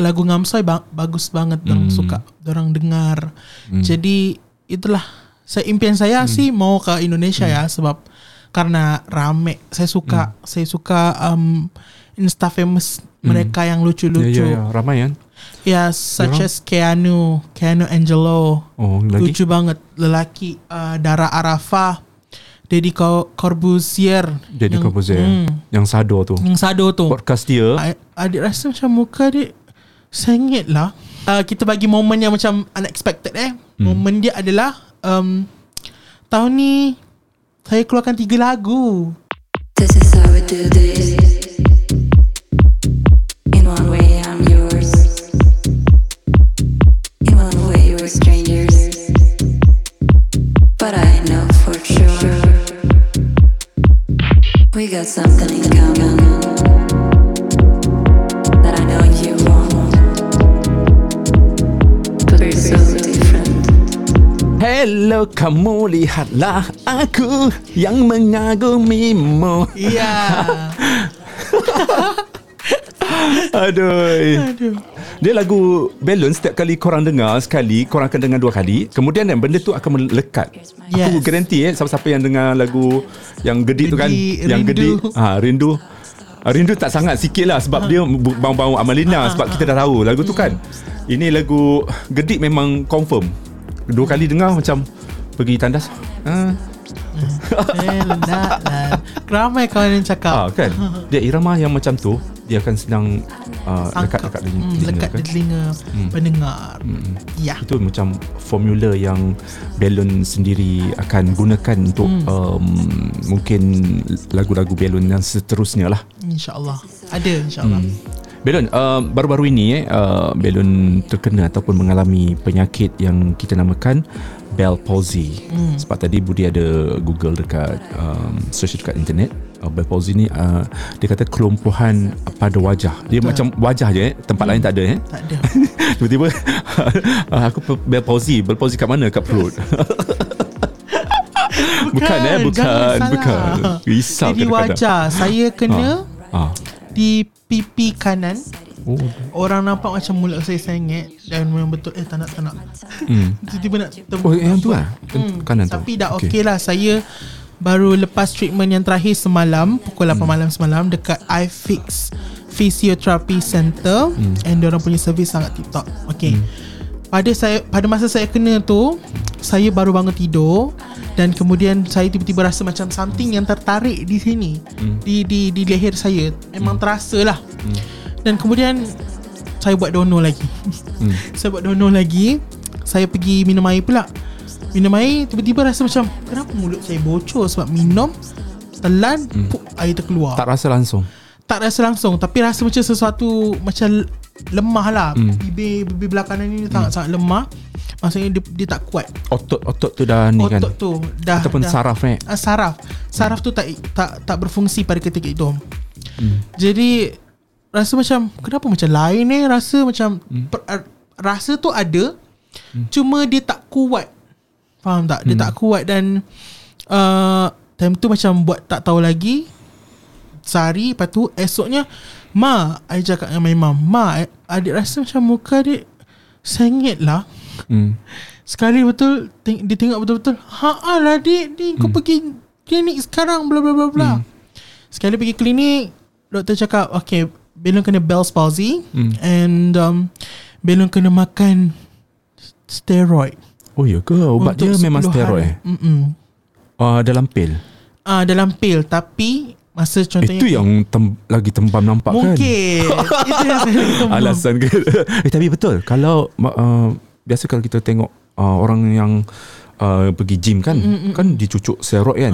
lagu Ngamsoi bagus banget dong, suka orang dengar. Jadi itulah impian saya sih mau ke Indonesia ya, sebab karena rame. Saya suka Insta famous mereka yang lucu-lucu. Ya, ramai kan? Ya, such as Keanu Angelo. Oh, lucu banget. Lelaki Dara Arafah, Deddy Corbuzier. Yang Sado tu. Podcast dia. Adik rasa macam muka dia sengit lah. Kita bagi momen yang macam unexpected Momen dia adalah tahun ni saya keluarkan 3 lagu. This is how we do this. In one way I'm yours. In one way we're strangers. But I know for sure we got something in common that I know you want. But we're so different. Hello, kamu lihatlah aku yang mengagumimu. Iya. Aduh. Dia lagu balance, setiap kali korang dengar sekali, korang akan dengar 2 kali. Kemudian benda tu akan melekat. Yes. Aku garanti siapa-siapa yang dengar lagu yang gedi tu kan, rindu. Yang gedi, rindu tak sangat sikit lah, sebab dia bau-bau Amalina, sebab kita dah tahu lagu tu kan. Ini lagu gedi memang confirm 2 kali dengar macam pergi tandas. Ramai kawan yang cakap kan? Dia irama yang macam tu, dia akan senang lekat-lekat di telinga pendengar. Itu macam formula yang Bellon sendiri akan gunakan untuk mungkin lagu-lagu Bellon yang seterusnya lah. InsyaAllah ada, insyaAllah. Bellon, baru-baru ini Bellon terkena ataupun mengalami penyakit yang kita namakan Bell's palsy. Sebab tadi Budi ada Google dekat search dekat internet. Bell's palsy ni dia kata kelumpuhan pada wajah. Dia macam wajah je, tempat lain tak ada. Tak ada. Tiba-tiba aku Bell's palsy. Bell's palsy kat mana? Kat perut. Bukan. Risau jadi wajah. Saya kena di pipi kanan. Orang nampak macam mulut saya sengit dan memang betul tak nak. Tiba-tiba nak tembus. Yang tu lah kanan tu. Tapi dah okey lah. Saya baru lepas treatment yang terakhir semalam, pukul 8 malam semalam, dekat iFix Physiotherapy Centre. And diorang punya servis sangat tip top. Okay. Pada masa saya kena tu, saya baru bangun tidur dan kemudian saya tiba-tiba rasa macam something yang tertarik di sini, di leher saya. Memang terasa lah. Dan kemudian saya buat dono lagi. Saya pergi minum air pula. Minum air, tiba-tiba rasa macam kenapa mulut saya bocor, sebab minum, telan, air terkeluar. Tak rasa langsung, tapi rasa macam sesuatu macam lemah lah. Bibir belakang ni sangat-sangat lemah. Maksudnya dia tak kuat. Otot tu dah ni kan. Otot tu dah, ataupun dah, saraf ni. Saraf tu tak berfungsi pada ketika itu. Jadi rasa macam kenapa macam lain ni, rasa macam rasa tu ada. Cuma dia tak kuat. Faham tak? Dia tak kuat dan time tu macam buat tak tahu lagi. Sehari, lepas tu esoknya I cakap dengan my mum, adik rasa macam muka adik sengit lah. Sekali betul dia tengok betul-betul, lah adik ni kau pergi klinik sekarang, bla bla bla bla. Sekali pergi klinik, doktor cakap okay, Bellon kena Bell's palsy and Bellon kena makan steroid. Oh ya ke? Ubat untuk dia memang steroid? Dalam pil? Dalam pil, tapi masa contohnya itu yang lagi tembam nampak mungkin. Kan mungkin itu yang saya lagi tembam alasan ke? Tapi betul, kalau biasa kalau kita tengok orang yang pergi gym kan, kan dicucuk steroid kan,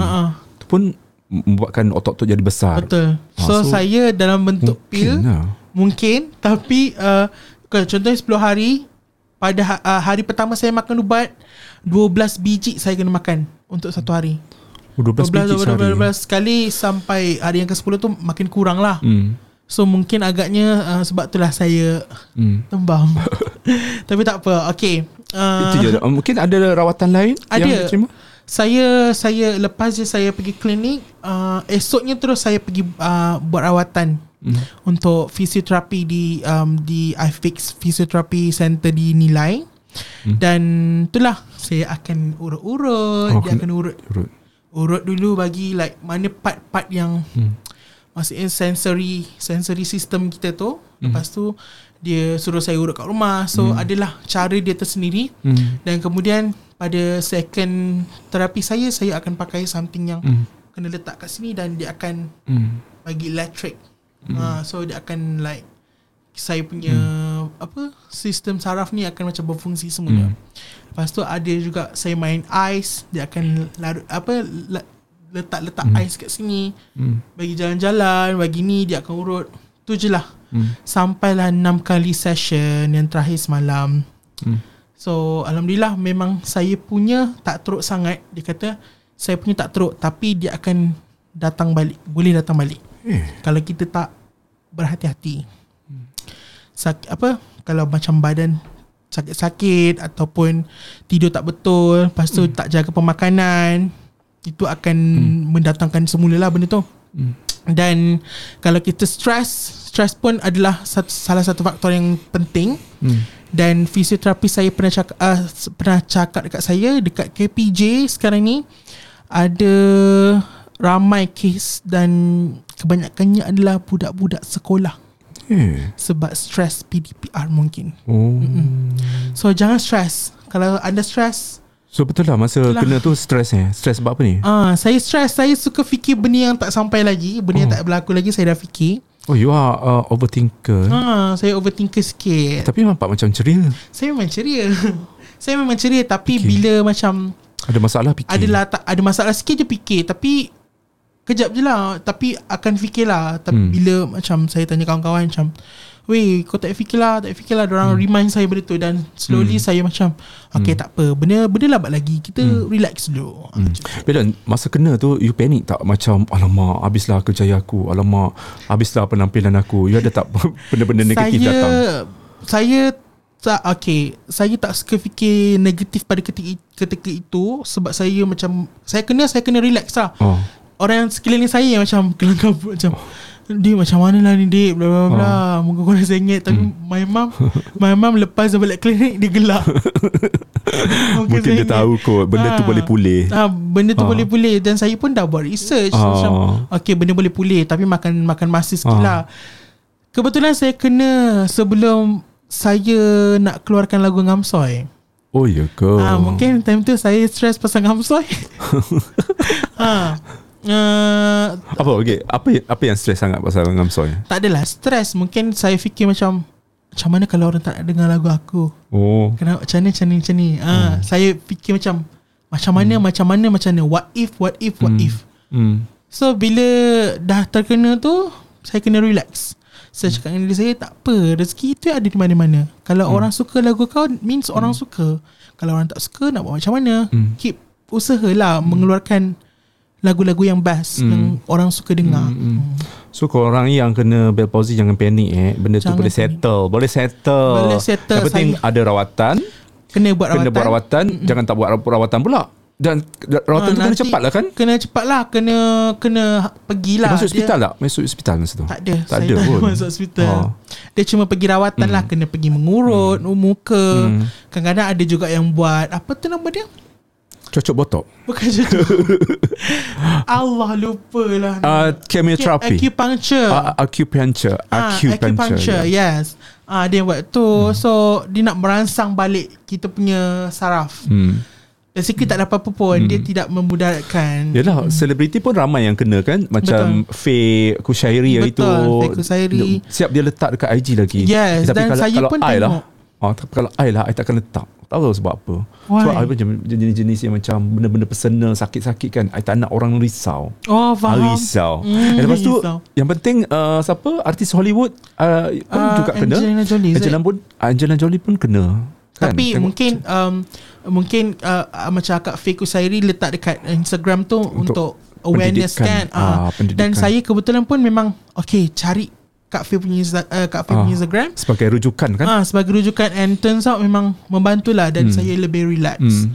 itu pun membuatkan otot tu jadi besar. Betul. So saya dalam bentuk pil mungkin, tapi contohnya 10 hari pada hari pertama saya makan ubat, 12 biji saya kena makan untuk 1 hari. 12 sekali sampai hari yang ke-10 tu makin kurang lah. So mungkin agaknya sebab itulah saya tembam. Tapi tak apa. Okay, itu je. Mungkin ada rawatan lain yang diterima? Saya lepas je saya pergi klinik, esoknya terus saya pergi buat rawatan untuk fisioterapi di iFix Physiotherapy Centre di Nilai. Dan itulah saya akan urut-urut, urut dulu bagi like mana part-part yang maksudnya sensory system kita tu. Lepas tu dia suruh saya urut kat rumah. So adalah cara dia tersendiri. Dan kemudian pada second terapi saya akan pakai something yang kena letak kat sini dan dia akan bagi electric. So dia akan like saya punya apa sistem saraf ni akan macam berfungsi semula. Lepas tu ada juga saya main ais, dia akan larut apa letak ais kat sini, bagi jalan-jalan, bagi ni dia akan urut. Tu je lah. Sampailah 6 kali session yang terakhir semalam. So alhamdulillah memang saya punya tak teruk sangat. Dia kata saya punya tak teruk, tapi dia akan datang balik, boleh datang balik kalau kita tak berhati-hati. Kalau macam badan sakit-sakit ataupun tidur tak betul, lepas tu tak jaga pemakanan, itu akan mendatangkan semulalah benda tu. Dan kalau kita stres pun adalah salah satu faktor yang penting. Dan fisioterapi saya pernah cakap dekat saya, dekat KPJ sekarang ni ada ramai kes dan kebanyakannya adalah budak-budak sekolah sebab stres PDPR mungkin. So jangan stres. Kalau anda stres, so betul lah masa betul kena lah. Tu stres sebab apa ni? Saya stres, saya suka fikir benda yang tak sampai lagi, benda yang tak berlaku lagi saya dah fikir. Oh, you are overthinker. Saya overthinker sikit. Tapi nampak macam ceria. Saya memang ceria tapi fikir. Bila macam ada masalah fikir. Ada masalah sikit je fikir, tapi kejap je lah, tapi akan fikirlah. Tapi bila macam saya tanya kawan-kawan macam, "Weh, kau tak fikirlah." Diorang remind saya benda tu dan slowly saya macam, "Okay, tak apa. Benda labat lagi. Kita relax dulu." Bila masa kena tu, you panic tak? Macam, alamak, habislah kerjaya aku. Alamak, habislah penampilan aku. You ada tak benda-benda negatif datang? Saya tak suka fikir negatif pada ketika itu sebab saya macam, saya kena relax lah. Oh. Orang yang sekeliling saya yang macam kelangkabut macam, "Dia macam mana lah ni dek, bla bla bla, muka korang sengit." Tapi my mom lepas dia balik klinik dia gelak. Mungkin dia tahu kot benda tu boleh pulih. Boleh pulih dan saya pun dah buat research macam okey benda boleh pulih tapi makan masa sikit lah. Kebetulan saya kena sebelum saya nak keluarkan lagu Ngamsoi. Oh ya ke? Mungkin time tu saya stres pasal Ngamsoi. Apa yang stres sangat pasal Ngamsoi? Tak adalah stres, mungkin saya fikir macam mana kalau orang tak dengar lagu aku. Oh. Kenapa macam ni. Saya fikir macam mana. What if. So bila dah terkena tu, saya kena relax. Saya cakap dengan diri saya, tak apa, rezeki itu ada di mana-mana. Kalau orang suka lagu kau, means orang suka. Kalau orang tak suka, nak buat macam mana? Keep usahalah mengeluarkan lagu-lagu yang best, yang orang suka dengar. So kalau orang yang kena Bell's palsy, jangan panik benda jangan tu boleh panic. Boleh settle. Yang penting ada rawatan. Kena buat rawatan. Jangan tak buat rawatan pula. Dan rawatan tu kena cepat lah kan? Kena pergi lah. Masuk hospital tak? Masuk hospital masa tu? Tak ada pun. Masuk hospital. Dia cuma pergi rawatan lah. Kena pergi mengurut muka. Kadang-kadang ada juga yang buat, apa tu nama dia? Cocok botok? Bukan cocok. Allah lupalah. Chemotherapy. Acupuncture. Yes. Dia buat tu. So dia nak merangsang balik kita punya saraf. Basically tak ada apa-apa pun. Dia tidak memudaratkan. Yelah, selebriti pun ramai yang kena kan. Macam Faye Khusyairi itu. Siap dia letak dekat IG lagi. Yes. Tapi dan kalau, saya kalau pun I tengok I takkan letak. Tak tahu sebab apa. Why? Sebab I macam jenis-jenis yang macam benda-benda personal, sakit-sakit kan, I tak nak orang risau. Oh, faham. Lepas tu risau. Yang penting siapa artis Hollywood pun juga kena. Angelina Jolie pun kena. Tapi kan, mungkin macam akak Faye Khusyairi letak dekat Instagram tu untuk awareness kan. Dan saya kebetulan pun memang cari Kak Faye punya Instagram sebagai rujukan kan. Sebagai rujukan, and turns out memang membantulah dan saya lebih relax.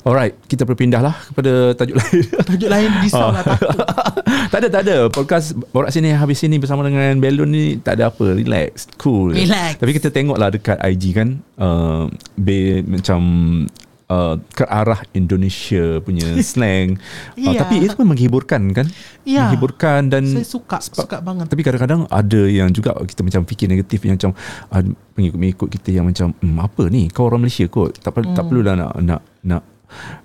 Alright, kita berpindahlah kepada tajuk lain. Tajuk lain risaulah takut. Tak ada. Podcast Borak Sini Habis Sini bersama dengan Belon ni tak ada apa, relax, cool. Relax. Tapi kita tengoklah dekat IG kan, ke arah Indonesia punya slang. Tapi itu pun menghiburkan kan? Yeah. Menghiburkan dan saya suka banget. Tapi kadang-kadang ada yang juga kita macam fikir negatif, yang macam pengikut-pengikut kita yang macam apa ni, kau orang Malaysia kot, tak perlulah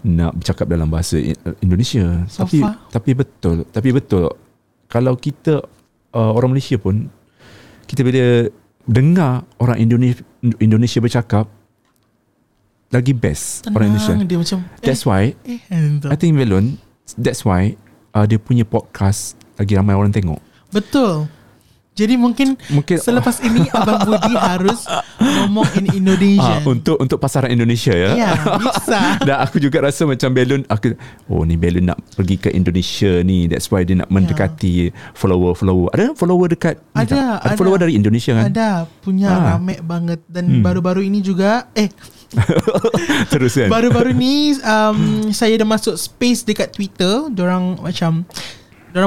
nak bercakap dalam bahasa Indonesia. So tapi betul kalau kita orang Malaysia pun, kita bila dengar orang Indonesia bercakap lagi best. Tenang, orang Indonesia dia macam, that's why dia punya podcast lagi ramai orang tengok. Betul. Jadi mungkin selepas ini Abang Budi harus ngomong in Indonesia untuk pasaran Indonesia ya. Ya, bisa. Dan aku juga rasa macam Belon, ni Belon nak pergi ke Indonesia ni, that's why dia nak mendekati follower. Ada follower dekat ada follower dari Indonesia kan? Ada, punya ramai banget. Dan baru-baru ini juga terus kan? Baru-baru ni saya dah masuk space dekat Twitter, diorang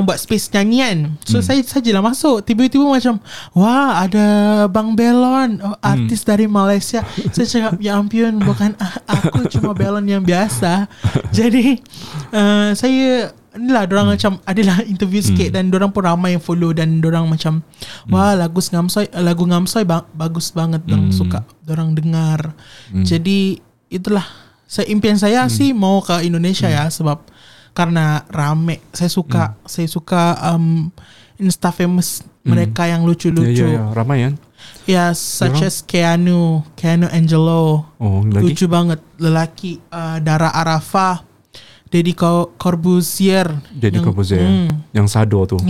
buat space nyanyian. So saya sajalah masuk, tiba-tiba macam, wah, ada Bang Belon, artis dari Malaysia. Saya cakap, ya ampun, bukan aku, cuma Belon yang biasa. Jadi saya inilah, diorang macam adalah interview sikit dan diorang pun ramai yang follow, dan diorang macam, wah, Lagu Ngamsoi bagus banget, diorang suka, diorang dengar. Jadi itulah, impian saya sih mau ke Indonesia ya, sebab karena rame. Saya suka Insta famous mereka yang lucu-lucu. Ya, ramai kan? Ya, such as Keanu Angelo. Oh, lucu banget. Lelaki, Dara Arafah, Deddy Corbuzier. Yang sado tu.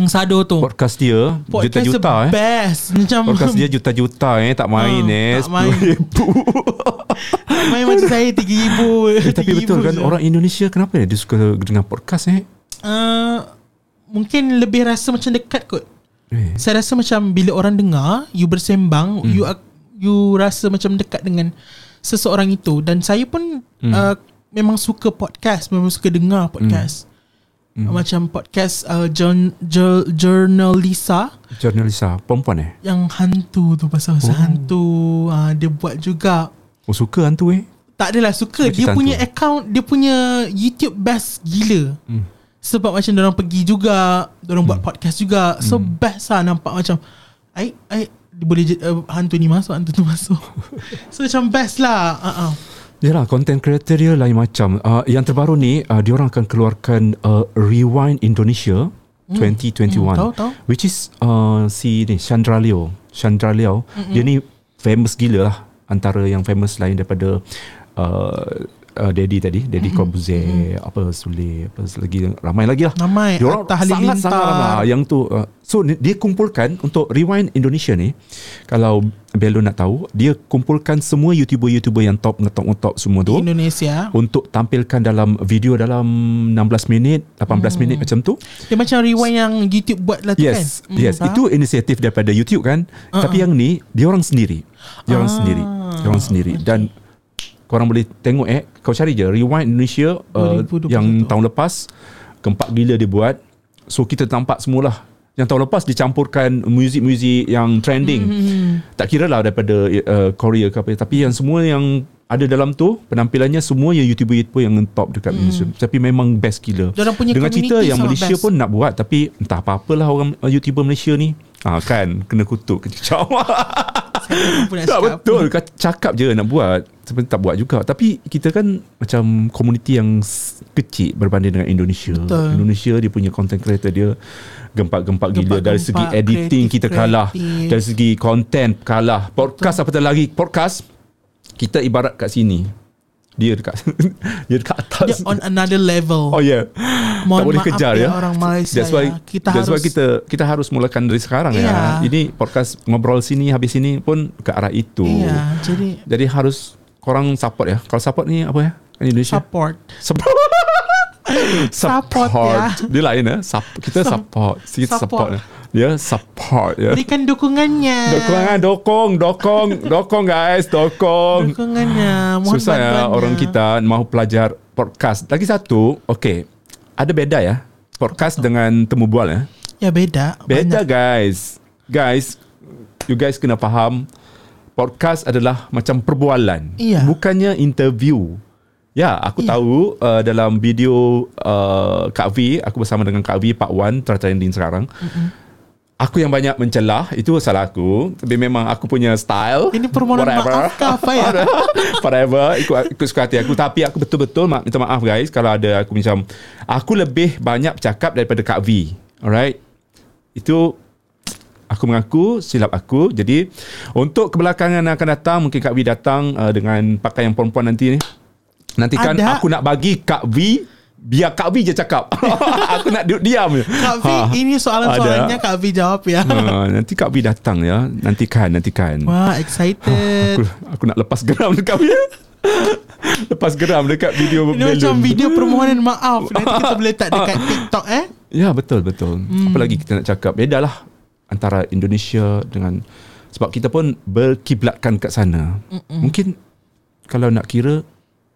Podcast dia juta-juta best. Macam podcast dia juta-juta tak main RM10,000. Main macam saya RM3,000. Tapi betul kan, orang Indonesia kenapa dia suka dengan podcast mungkin lebih rasa macam dekat kot. Saya rasa macam bila orang dengar you bersembang, you rasa macam dekat dengan seseorang itu. Dan saya pun memang suka podcast, memang suka dengar podcast. Macam podcast Jurnalisa perempuan yang hantu tu, pasal hantu. Dia buat juga. Oh, suka hantu Tak adalah suka. Dia punya hantu. Account, dia punya YouTube best gila. Sebab macam diorang pergi juga, diorang buat podcast juga. So best lah, nampak macam boleh hantu ni masuk, hantu tu masuk. So macam best lah. Yalah, content creator dia lain macam. Yang terbaru ni, diorang akan keluarkan Rewind Indonesia 2021. Tahu. Which is si ni, Chandra Liow. Dia ni famous gila lah. Antara yang famous lain daripada Daddy Corbuzier, apa lagi, ramai lagi lah. Ramai. Diorang sangat-sangat ramai. Yang tu, so dia kumpulkan untuk Rewind Indonesia ni, kalau Bello nak tahu, dia kumpulkan semua YouTuber yang top semua tu Indonesia untuk tampilkan dalam video dalam 16 minit, 18 minit macam tu. Dia macam Rewind yang YouTube buat lah tu kan? Yes. Itu inisiatif daripada YouTube kan. Tapi yang ni, dia orang sendiri. Dan korang boleh tengok kau cari je Rewind Indonesia, yang tahun lepas keempat gila dia buat. So kita nampak semualah. Yang tahun lepas dicampurkan muzik-muzik yang trending. Tak kira lah daripada Korea ke apa, tapi yang semua yang ada dalam tu penampilannya semua yang YouTuber yang top dekat Malaysia. Tapi memang best gila. Dengan cerita yang Malaysia best pun nak buat, tapi entah apa-apalah orang YouTuber Malaysia ni. Kan kena kutuk kecau. Tak betul, cakap je nak buat, sebenarnya tak buat juga. Tapi kita kan macam komuniti yang kecil berbanding dengan Indonesia. Betul. Indonesia dia punya content creator dia gempak-gempak gila. Dari segi editing kita kalah, dari segi content kalah. Podcast apatah lagi. Podcast kita ibarat kat sini, dia dekat atas, dia on another level. Tak boleh kejar ya orang Malaysia. That's why kita harus mulakan dari sekarang ya. Ini podcast Ngobrol Sini Habis Sini pun ke arah itu. Jadi harus korang support ya. Kalau support ni apa ya, Indonesia support. Dia lain ya. Kita support. Berikan dukungannya. Dokong guys. Dukungannya. Susah ya, orang kita mahu pelajar podcast. Lagi satu, okay, ada beda ya podcast dengan temu bual ya. Ya beda. Beda banyak. Guys, you guys kena faham. Podcast adalah macam perbualan, yeah, bukannya interview. Ya, aku tahu dalam video Kak V, aku bersama dengan Kak V Pak Wan tertrending sekarang. Aku yang banyak mencelah, itu salah aku. Tapi memang aku punya style. Ini permohonan maaf ke apa ya? Forever, ikut suka hati aku. Tapi aku betul-betul minta maaf guys kalau ada aku macam aku lebih banyak bercakap daripada Kak V. Alright. Itu aku mengaku silap aku. Jadi untuk kebelakangan akan datang, mungkin Kak V datang dengan pakaian perempuan nanti ni. Nantikan ada. Aku nak bagi Kak V, biar Kak V je cakap. Aku nak duduk diam je. Kak V, ini soalan-soalannya ada. Kak V jawab ya. Nanti Kak V datang ya. Nantikan. Wah, excited. Aku nak lepas geram dekat Kak V. Lepas geram dekat video ini belum. Macam video permohonan maaf. Nanti kita boleh letak dekat TikTok eh. Ya, betul. Apa lagi kita nak cakap? Beda lah antara Indonesia dengan, sebab kita pun berkiblatkan kat sana. Mungkin kalau nak kira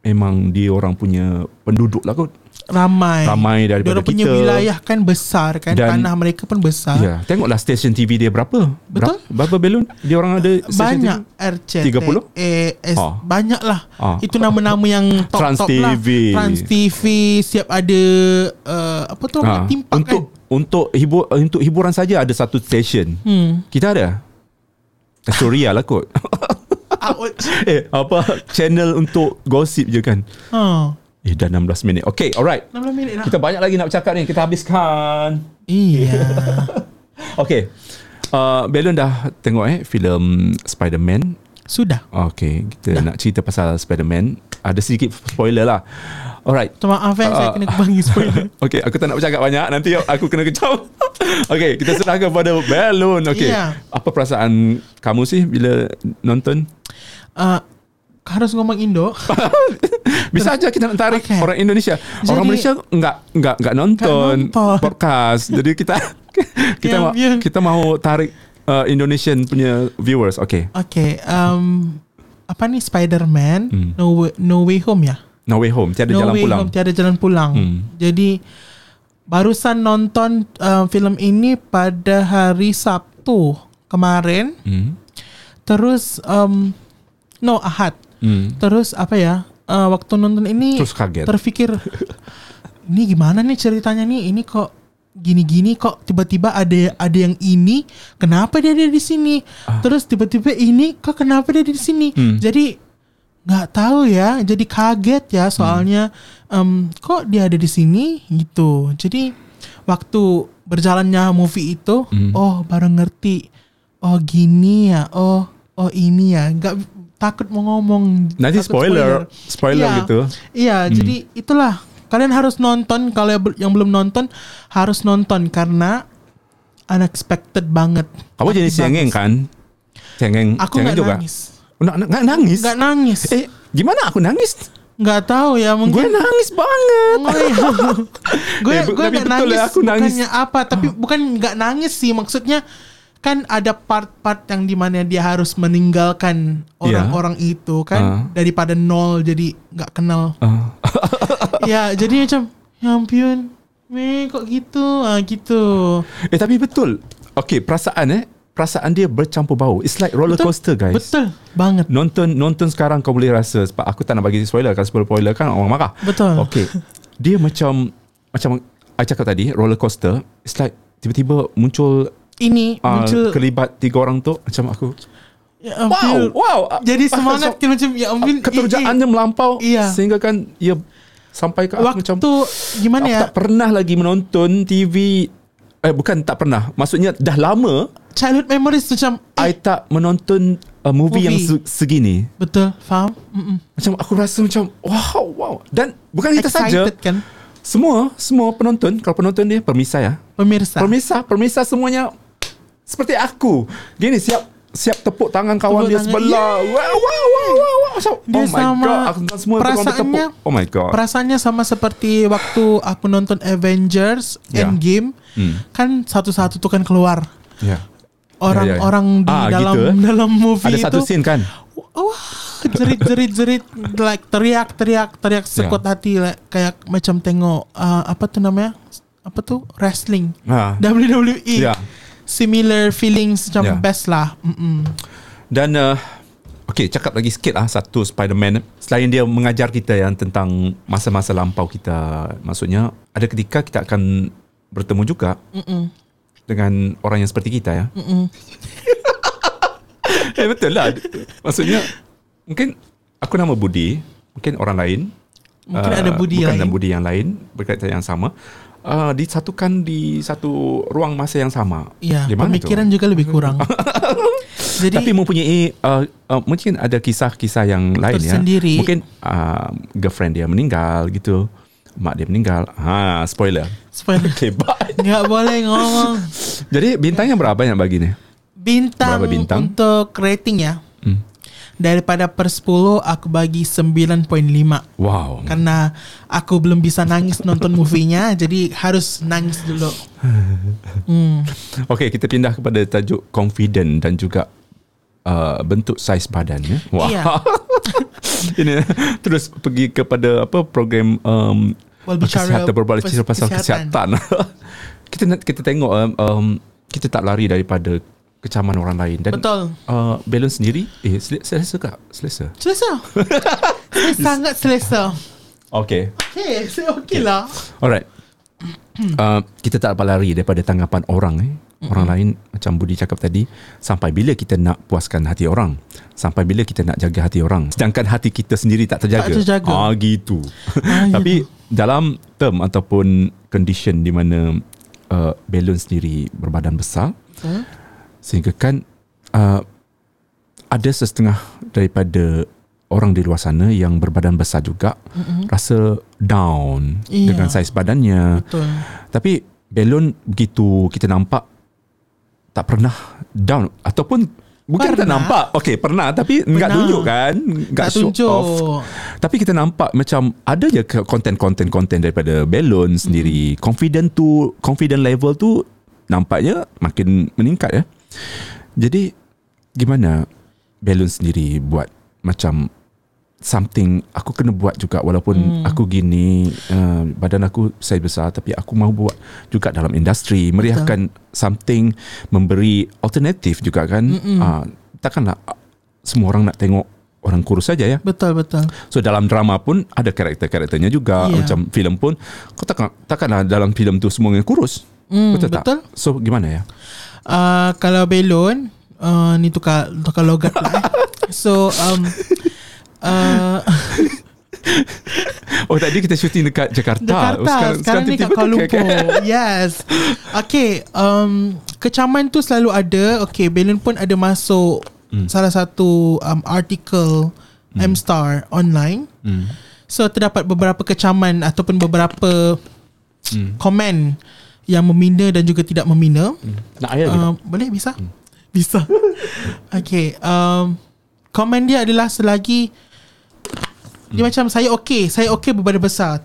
memang dia orang punya penduduk lah kot, ramai daripada dia punya kita. Wilayah kan besar kan. Dan tanah mereka pun besar. Ya, tengoklah stesen TV dia berapa. Betul. Berapa belon dia orang ada stesen banyak TV? 30? Banyak lah. Itu nama-nama yang top-top Trans top TV. Lah Trans TV siap ada apa tu orang timpak untuk kan? Untuk hiburan saja ada satu stesen. Kita ada Suria lah kot. Apa channel untuk gosip je kan. Dah 16 minit. Okay, alright, 16 minit lah. Kita banyak lagi nak bercakap ni. Kita habiskan. Iya. Okay, Belon dah tengok filem Spider-Man? Sudah. Okay, kita nak cerita pasal Spider-Man. Ada sedikit spoiler lah. Alright. Maaf saya kena bagi spoiler. Okay, aku tak nak bercakap banyak. Nanti aku kena kecau. Okay, kita serahkan kepada Belon. Okay, yeah. Apa perasaan kamu sih bila nonton? Harus ngomong Indo. Bisa aja kita nak tarik orang Indonesia. Orang Malaysia enggak nonton podcast. Jadi kita mau tarik Indonesian punya viewers. Okay. Apa ni Spider-Man? No Way Home ya? No Way Home, tiada jalan pulang. Jadi barusan nonton filem ini pada hari Sabtu kemarin. Terus Ahad. Terus apa ya? Waktu nonton ini terus kaget. Terfikir ini gimana nih ceritanya nih? Ini kok gini-gini kok tiba-tiba ada yang ini, kenapa dia ada di sini? Terus tiba-tiba ini kok kenapa dia ada di sini? Jadi nggak tahu ya. Jadi kaget ya soalnya kok dia ada di sini gitu. Jadi waktu berjalannya movie itu baru ngerti. Oh gini ya. Oh ini ya. Nggak takut mau ngomong. Nanti spoiler ya, gitu. Iya, jadi itulah. Kalian harus nonton. Kalau yang belum nonton harus nonton karena unexpected banget. Kamu jadi cengeng kan? Cengeng. Aku nggak nangis. Nggak nangis? Nggak nangis. Gimana aku nangis? Nggak tahu ya mungkin. Gue nangis banget. Gue nggak nangis. Aku nangis. Bukannya apa? Tapi bukan nggak nangis sih. Maksudnya kan ada part-part yang dimana dia harus meninggalkan orang-orang itu kan daripada nol jadi nggak kenal. Ya jadi macam ampun, kok gitu, gitu. Tapi betul. Okay, perasaan dia bercampur bau. It's like roller coaster guys. Betul banget. Nonton sekarang kau boleh rasa. Sebab aku tak nak bagi spoiler. Kalau spoiler kan orang marah. Betul. Okay, dia macam I cakap tadi roller coaster. It's like tiba-tiba muncul kelibat tiga orang tu macam aku. Ya, wow. Jadi semangat kan macam ya ampun. Keterjaannya melampau sehingga kan ia sampai ke waktu aku macam gimana aku ya? Tak pernah lagi menonton TV. Bukan tak pernah. Maksudnya dah lama. Childhood memories macam I tak menonton movie yang segini. Betul, faham? Macam aku rasa macam wow. Dan bukan kita saja. Excited kan? Semua penonton, kalau penonton dia pemirsa semuanya seperti aku. Gini siap tepuk tangan kawan dia sebelah. Wow. Oh my god, aku semua perasaannya. Oh my god. Perasaannya sama seperti waktu aku nonton Avengers Endgame. Kan satu-satu tu kan keluar. Orang-orang di dalam movie ada itu. Ada satu scene kan. Wah, jerit like teriak sekuat hati like, kayak macam tengok wrestling WWE. Similar feelings macam best lah. Dan okay, cakap lagi sikit lah satu Spiderman. Selain dia mengajar kita yang tentang masa-masa lampau kita, maksudnya ada ketika kita akan bertemu juga dengan orang yang seperti kita ya. Betul lah. Maksudnya mungkin aku nama Budi, mungkin orang lain, mungkin ada Budi bukan lain, Budi yang lain berkaitan yang sama, disatukan di satu ruang masa yang sama. Ya, pemikiran tu? Juga lebih kurang. Jadi, tapi mempunyai mungkin ada kisah-kisah yang lain tersendiri. Ya. Mungkin girlfriend dia meninggal gitu, mak dia meninggal. Ha, spoiler. Hebat. Enggak boleh ngomong. Jadi bintangnya berapa yang bagi ni? Berapa bintang? Untuk rating ya. Daripada per 10 aku bagi 9.5. Wow. Karena aku belum bisa nangis nonton movie-nya, jadi harus nangis dulu. Okay, kita pindah kepada tajuk confident dan juga bentuk saiz badannya. Wah. Iya. Ini terus pergi kepada program berbicara pasal kesihatan. kita tengok kita tak lari daripada kecaman orang lain. Dan betul. Balon sendiri selesa ke? Selesa. Sangat selesa. Okay, okay lah. Alright. Kita tak dapat lari daripada tanggapan orang. Orang lain, macam Budi cakap tadi, sampai bila kita nak puaskan hati orang, sampai bila kita nak jaga hati orang, sedangkan hati kita sendiri tak terjaga. Gitu. Tapi dalam term ataupun condition di mana balon sendiri berbadan besar, sehingga kan ada setengah daripada orang di luar sana yang berbadan besar juga rasa down dengan saiz badannya. Betul. Tapi Belon begitu kita nampak tak pernah down ataupun bukan tak nampak. Okay, pernah tapi enggak tunjuk kan, enggak show off. Tapi kita nampak macam ada je konten daripada Belon sendiri. Confident level tu nampaknya makin meningkat ya. Jadi gimana Belon sendiri buat macam something aku kena buat juga, walaupun aku gini, badan aku saya besar, tapi aku mahu buat juga dalam industri, meriahkan something, memberi alternatif juga kan. Takkanlah semua orang nak tengok orang kurus saja ya. Betul. So dalam drama pun ada karakter-karakternya juga, macam filem pun kau takkanlah dalam filem tu semua yang kurus. Betul tak? So gimana ya? Kalau Belon ni tukar logat lah. So tadi kita syuting dekat Jakarta. Sekarang ni kat Kuala Lumpur. Yes. Okay, kecaman tu selalu ada. Okay, Belon pun ada masuk salah satu artikel M-Star online. So terdapat beberapa kecaman ataupun beberapa komen yang membina dan juga tidak membina. Nak ayat juga? Boleh, bisa? Bisa. Okay, komen dia adalah selagi dia macam saya okey berbadan besar.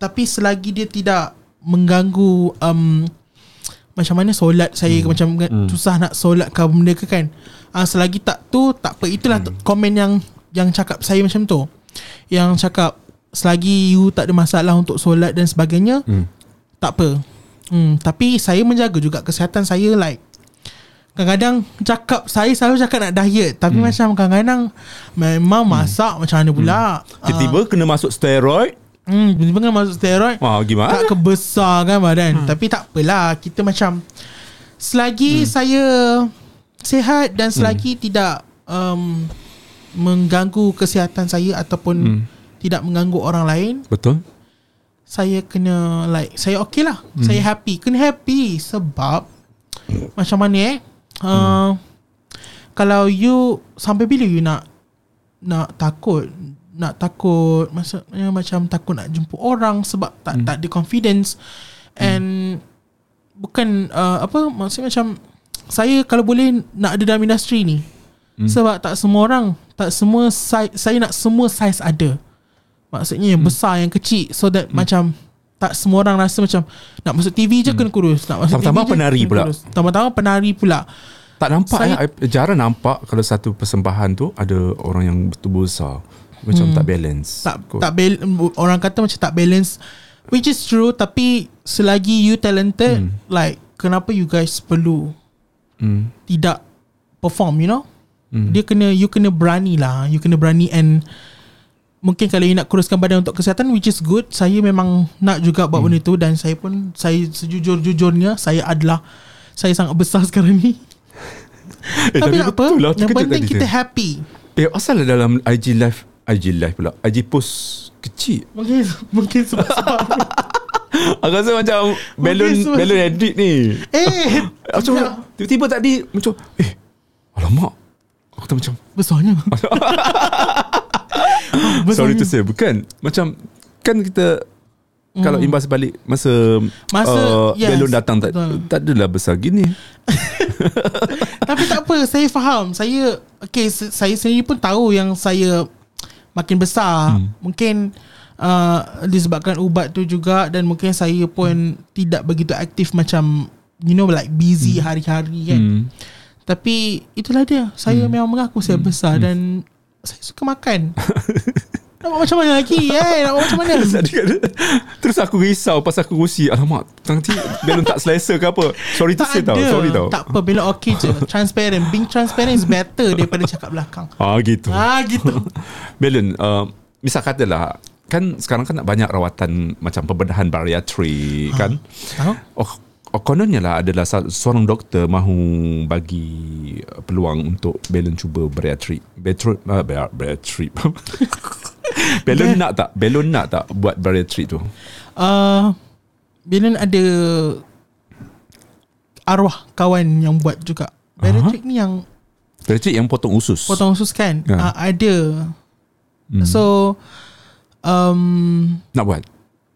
Tapi selagi dia tidak mengganggu macam mana solat saya, macam susah nak solat ke benda ke kan. Selagi tak tu tak apa. Itulah komen yang cakap saya macam tu. Yang cakap selagi you tak ada masalah untuk solat dan sebagainya, tak apa. Tapi saya menjaga juga kesihatan saya, like kadang-kadang saya selalu cakap nak diet, tapi macam kadang-kadang memang masak macam mana pula. Tiba-tiba kena masuk steroid. Tiba-tiba kena masuk steroid. Wah, gimana? Tak kebesar kan badan. Tapi tak apalah, kita macam selagi saya sihat dan selagi tidak mengganggu kesihatan saya ataupun tidak mengganggu orang lain. Betul. Saya kena like saya okey lah. Saya happy. Kena happy sebab macam mana kalau you sampai bila you nak takut maksudnya macam takut nak jumpa orang sebab tak ada confidence. And bukan maksudnya macam saya kalau boleh nak ada dalam industri ni, sebab tak semua saya nak semua size ada, maksudnya yang besar, yang kecil, so that macam tak semua orang rasa macam nak masuk TV je kena kurus, nak masuk tambah-tambah penari pula. Tak nampak saya, jarang nampak kalau satu persembahan tu ada orang yang bertubuh besar. Macam tak balance. Orang kata macam tak balance, which is true, tapi selagi you talented, like kenapa you guys perlu tidak perform, you know? You kena berani lah. You kena berani, and mungkin kalau you nak kuruskan badan untuk kesihatan, which is good. Saya memang nak juga buat benda tu, dan saya pun, saya sejujur-jujurnya, saya sangat besar sekarang ni. Tapi apa? Yang penting kita happy. Asal dalam IG live pula, IG post kecil. Mungkin sebab aku rasa macam balon edit ni. Macam tiba-tiba tadi macam alamak, aku tak macam besarnya. Sorry to say, bukan macam, kan kita kalau imbas balik masa balon datang, tak adalah besar gini. Tapi tak apa, saya faham. Saya saya sendiri pun tahu yang saya makin besar, mungkin disebabkan ubat tu juga, dan mungkin saya pun tidak begitu aktif macam, you know, like busy hari-hari kan. Tapi itulah dia, saya memang mengaku saya besar, dan saya suka makan. Nak buat macam mana lagi? Nak buat macam mana? Terus aku risau pas aku rusi, alamak, nanti belum tak selesa ke apa. Sorry to say tau. Sorry tau. Tak apa, belum okey je. Transparent. Being transparent is better daripada cakap belakang. Ah gitu. Belum, misal katalah, kan sekarang kan banyak rawatan macam pembedahan bariatri kan. Kononnya lah adalah seorang doktor mahu bagi peluang untuk Belon cuba bariatri. Bariatri. Belon nak tak? Belon nak tak buat bariatri tu? Belon ada arwah kawan yang buat juga. Bariatri ni yang... bariatri yang potong usus. Potong usus kan? Ada. So... nak buat?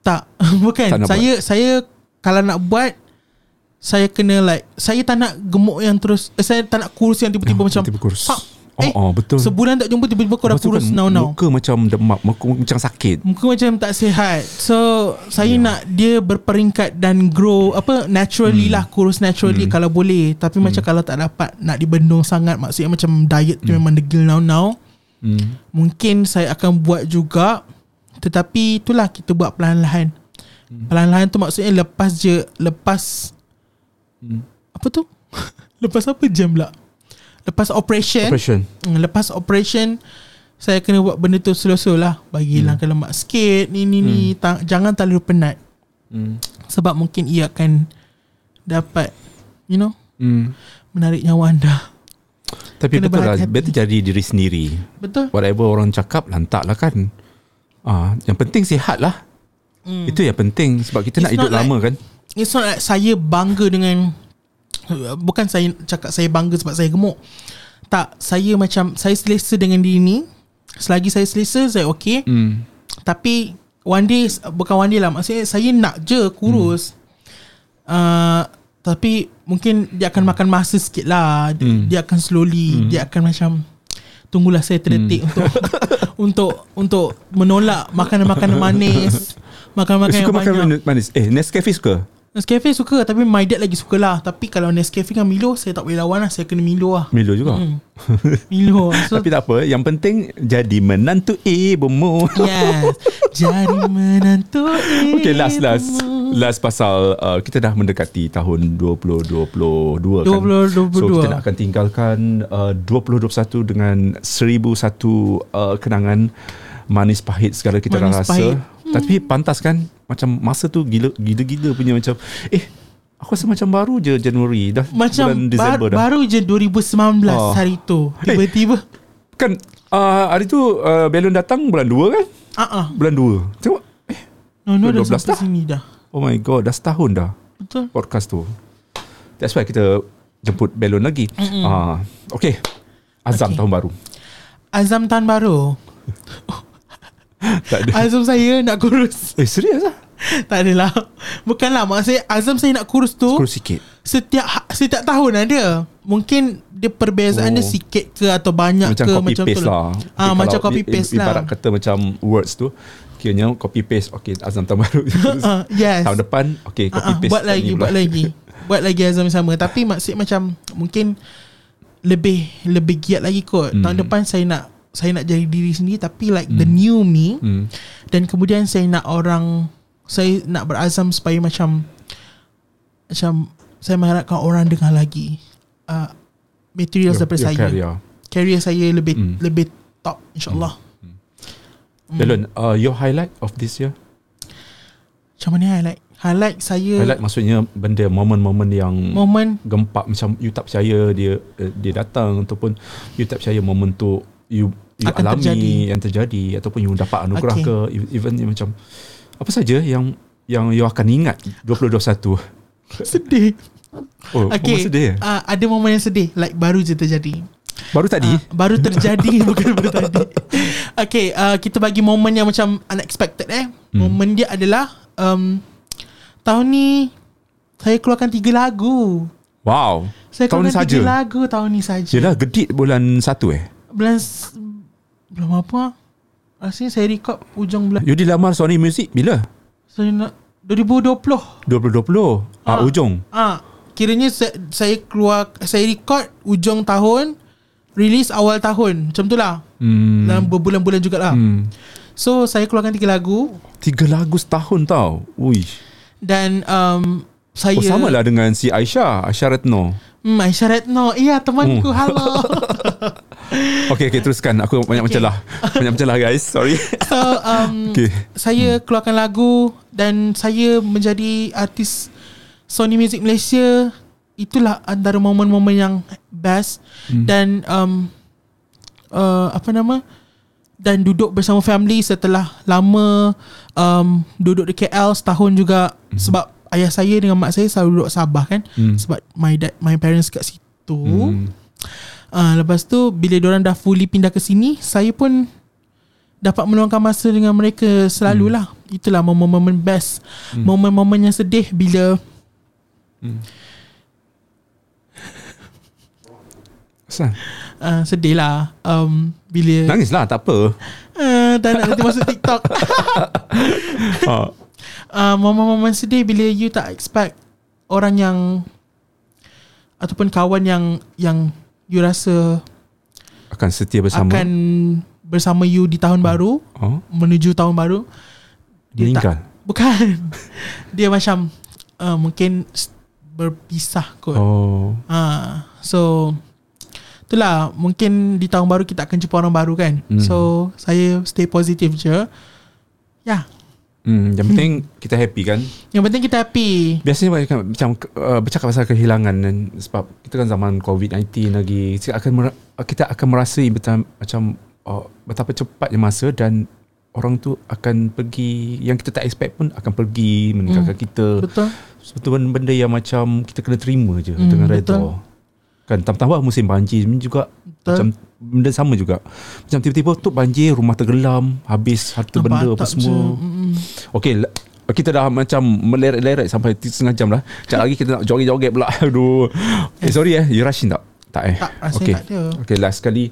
Tak. Bukan. Tak saya kalau nak buat, saya kena like, saya tak nak gemuk yang terus, saya tak nak kurus yang tiba-tiba macam tiba kurus. Betul. Sebulan tak jumpa, tiba-tiba kau dah kurus now. Muka macam demam, muka macam sakit, muka macam tak sihat. So saya nak dia berperingkat dan grow naturally lah, kurus naturally kalau boleh. Tapi macam kalau tak dapat, nak dibendung sangat, maksudnya macam diet tu memang degil now. Mungkin saya akan buat juga, tetapi itulah, kita buat perlahan-lahan. Perlahan-lahan tu maksudnya lepas apa tu? Lepas apa jam pula? Lepas operation. Lepas operation, saya kena buat benda tu slow-slow lah, bagi hilangkan lemak sikit. Ni jangan terlalu penat. Sebab mungkin ia akan dapat, you know, menarik nyawa anda. Tapi kena betul lah, better jadi diri sendiri. Betul. Whatever orang cakap, lantak lah kan. Yang penting sihat lah. Itu yang penting, sebab kita nak hidup lama kan. It's not like saya bangga dengan, bukan saya cakap saya bangga sebab saya gemuk. Tak, saya macam, saya selesa dengan diri ni. Selagi saya selesa, saya okay. Tapi one day, bukan one day lah, maksudnya saya nak je kurus. Tapi mungkin dia akan makan masa sikit lah. Dia akan slowly, dia akan macam, tunggulah saya terdetik untuk menolak makanan-makanan manis. Makanan manis. Nescafe suka? Nescafe suka, tapi my dad lagi suka lah. Tapi kalau Nescafe dengan Milo, saya tak boleh lawan lah. Saya kena Milo lah. Milo juga? Milo. So, tapi tak apa, yang penting jadi menantu ibumu. Yes, jadi menantu ibumu. Okay, last pasal kita dah mendekati tahun 2022 kan? 2022. So kita akan tinggalkan 2021 dengan 1001 kenangan manis pahit segala kita dah rasa. Tapi pantas kan, macam masa tu gila-gila punya, macam aku rasa macam baru je Januari, dah macam bulan Disember dah. Baru je 2019 hari tu tiba-tiba. Kan hari tu Belon datang bulan 2 kan? Bulan 2. Tengok dah sampai sini dah. Oh my god, dah setahun dah. Betul. Podcast tu. That's why kita jemput Belon lagi. Okay. Azam tahun baru. Azam tahun baru. Azam saya nak kurus. Serius lah? Tak adalah. Bukanlah, maksudnya azam saya nak kurus tu, kurus sikit. Setiap tahun ada. Mungkin dia perbezaan dia sikit ke atau banyak macam ke, macam tu lah. Macam copy paste lah. Ibarat kata macam words tu, kiranya copy paste. Okay, azam tahun baru. Yes. Tahun depan okay, copy paste. Buat lagi. Buat lagi azam sama. Tapi maksud macam, mungkin lebih giat lagi kot. Tahun depan saya nak jadi diri sendiri, tapi like the new me. Dan kemudian saya nak berazam supaya macam saya mengharapkan orang dengar lagi materials daripada saya, career saya lebih top, insyaAllah. Delon, your highlight of this year? Macam mana highlight saya? Highlight maksudnya benda, momen-momen yang gempak, macam you tak percaya dia datang, ataupun you tak percaya momen tu you alami terjadi. Yang terjadi, ataupun you dapat anugerah ke, even macam apa saja yang you akan ingat 2021. Sedih. Oh, momen sedih. Ada momen yang sedih, like baru je terjadi. Baru tadi? Baru terjadi. Bukan baru tadi. Okay, kita bagi momen yang macam unexpected. Momen dia adalah tahun ni saya keluarkan 3 lagu. Wow. Saya keluarkan 3 lagu tahun ni saja. Yelah, gedik bulan 1. Bulan apa? Rasanya saya record hujung bulan. You dilamar Sony Music bila? Saya nak 2020. Hujung. Kiranya saya keluar, saya record hujung tahun, release awal tahun, macam itulah. Dalam berbulan-bulan jugalah. So saya keluarkan 3 lagu. 3 lagu setahun tau. Ui. Dan saya sama lah dengan si Aisyah Retno. Aisyah Retno, iya, temanku. Hello. Okay, teruskan. Aku banyak mencelah guys. Sorry. So saya keluarkan lagu, dan saya menjadi artis Sony Music Malaysia. Itulah antara momen-momen yang best. Dan dan duduk bersama family setelah lama, duduk di KL setahun juga. Sebab ayah saya dengan mak saya selalu duduk Sabah kan. Sebab my parents kat situ. Lepas tu bila diorang dah fully pindah ke sini, saya pun dapat meluangkan masa dengan mereka selalulah. Itulah momen-momen best. Momen-momen yang sedih bila sedih lah. Bila nangis lah, tak apa. Tak nak masuk TikTok. Momen-momen sedih bila you tak expect orang yang, ataupun kawan yang you rasa akan setia bersama, you di tahun baru, menuju tahun baru, dia meninggal. Bukan. Dia macam mungkin berpisah kot. So itulah, mungkin di tahun baru kita akan jumpa orang baru kan. So saya stay positive je. Yang penting kita happy kan. Yang penting kita happy. Biasanya macam bercakap pasal kehilangan kan, sebab kita kan zaman COVID-19 lagi. Kita akan merasai macam betapa cepatnya masa, dan orang tu akan pergi, yang kita tak expect pun akan pergi meninggalkan kita. Betul. Sebetulnya benda yang macam kita kena terima je dengan redha. Kan tambah musim banjir juga. Betul. Macam benda sama juga. Macam tiba-tiba tu banjir, rumah tergelam, habis harta benda apa semua. Okay, kita dah macam meleret-leret sampai setengah jam lah. Sekejap lagi kita nak joget-joget pula. Aduh. Sorry you rushing tak? Tak. Okay. Tak ada. Okay, last sekali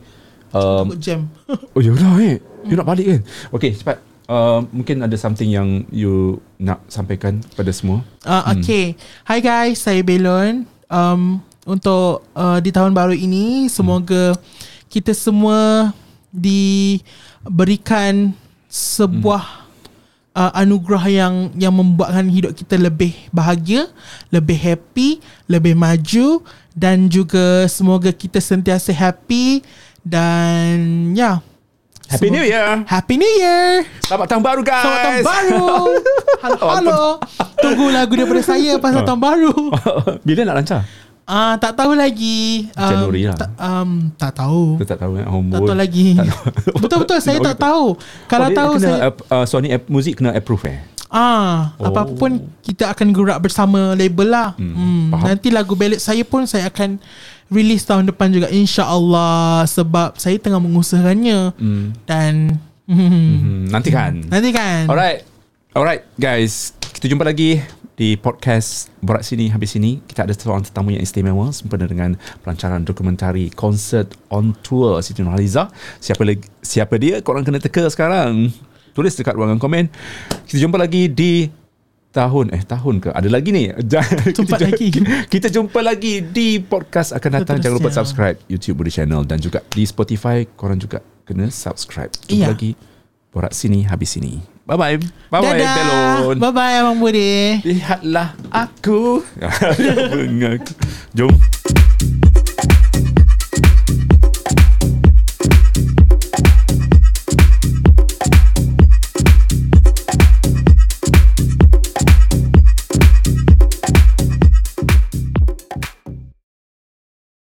takut jam. Oh yalah you nak balik kan. Okay, cepat. Mungkin ada something yang you nak sampaikan kepada semua. Okay. Hi guys, saya Belon. Untuk di tahun baru ini, semoga kita semua diberikan sebuah anugerah yang membuatkan hidup kita lebih bahagia, lebih happy, lebih maju, dan juga semoga kita sentiasa happy. Dan Happy New Year. Happy New Year. Selamat tahun baru guys. Selamat tahun baru. Halo. Tunggu lagu daripada saya pasal tahun baru. Bila nak lancar? Tak tahu lagi. Januari lah. Tak tahu. Tak tahu. Tak tahu lagi. Betul-betul saya tak tahu. Kalau tahu kena, saya Sony Music kena approve. Apa-apa pun kita akan gerak bersama label lah. Nanti lagu ballad saya pun saya akan release tahun depan juga, insya-Allah, sebab saya tengah mengusahakannya. Dan nantikan. Alright guys, kita jumpa lagi di podcast Borak Sini Habis Sini. Kita ada seorang tetamu yang istimewa sempena dengan pelancaran dokumentari Concert on Tour Siti Nurhaliza. Siapa dia? Korang kena teka sekarang. Tulis dekat ruangan komen. Kita jumpa lagi di tahun ke? Ada lagi ni. Jumpa lagi. Kita jumpa lagi di podcast akan datang. Jangan lupa subscribe YouTube Budi Channel dan juga di Spotify korang juga kena subscribe. Jumpa lagi borak sini habis sini. Bye-bye. Bye-bye Belon. Bye-bye Abang Budi. Lihatlah aku. Jom.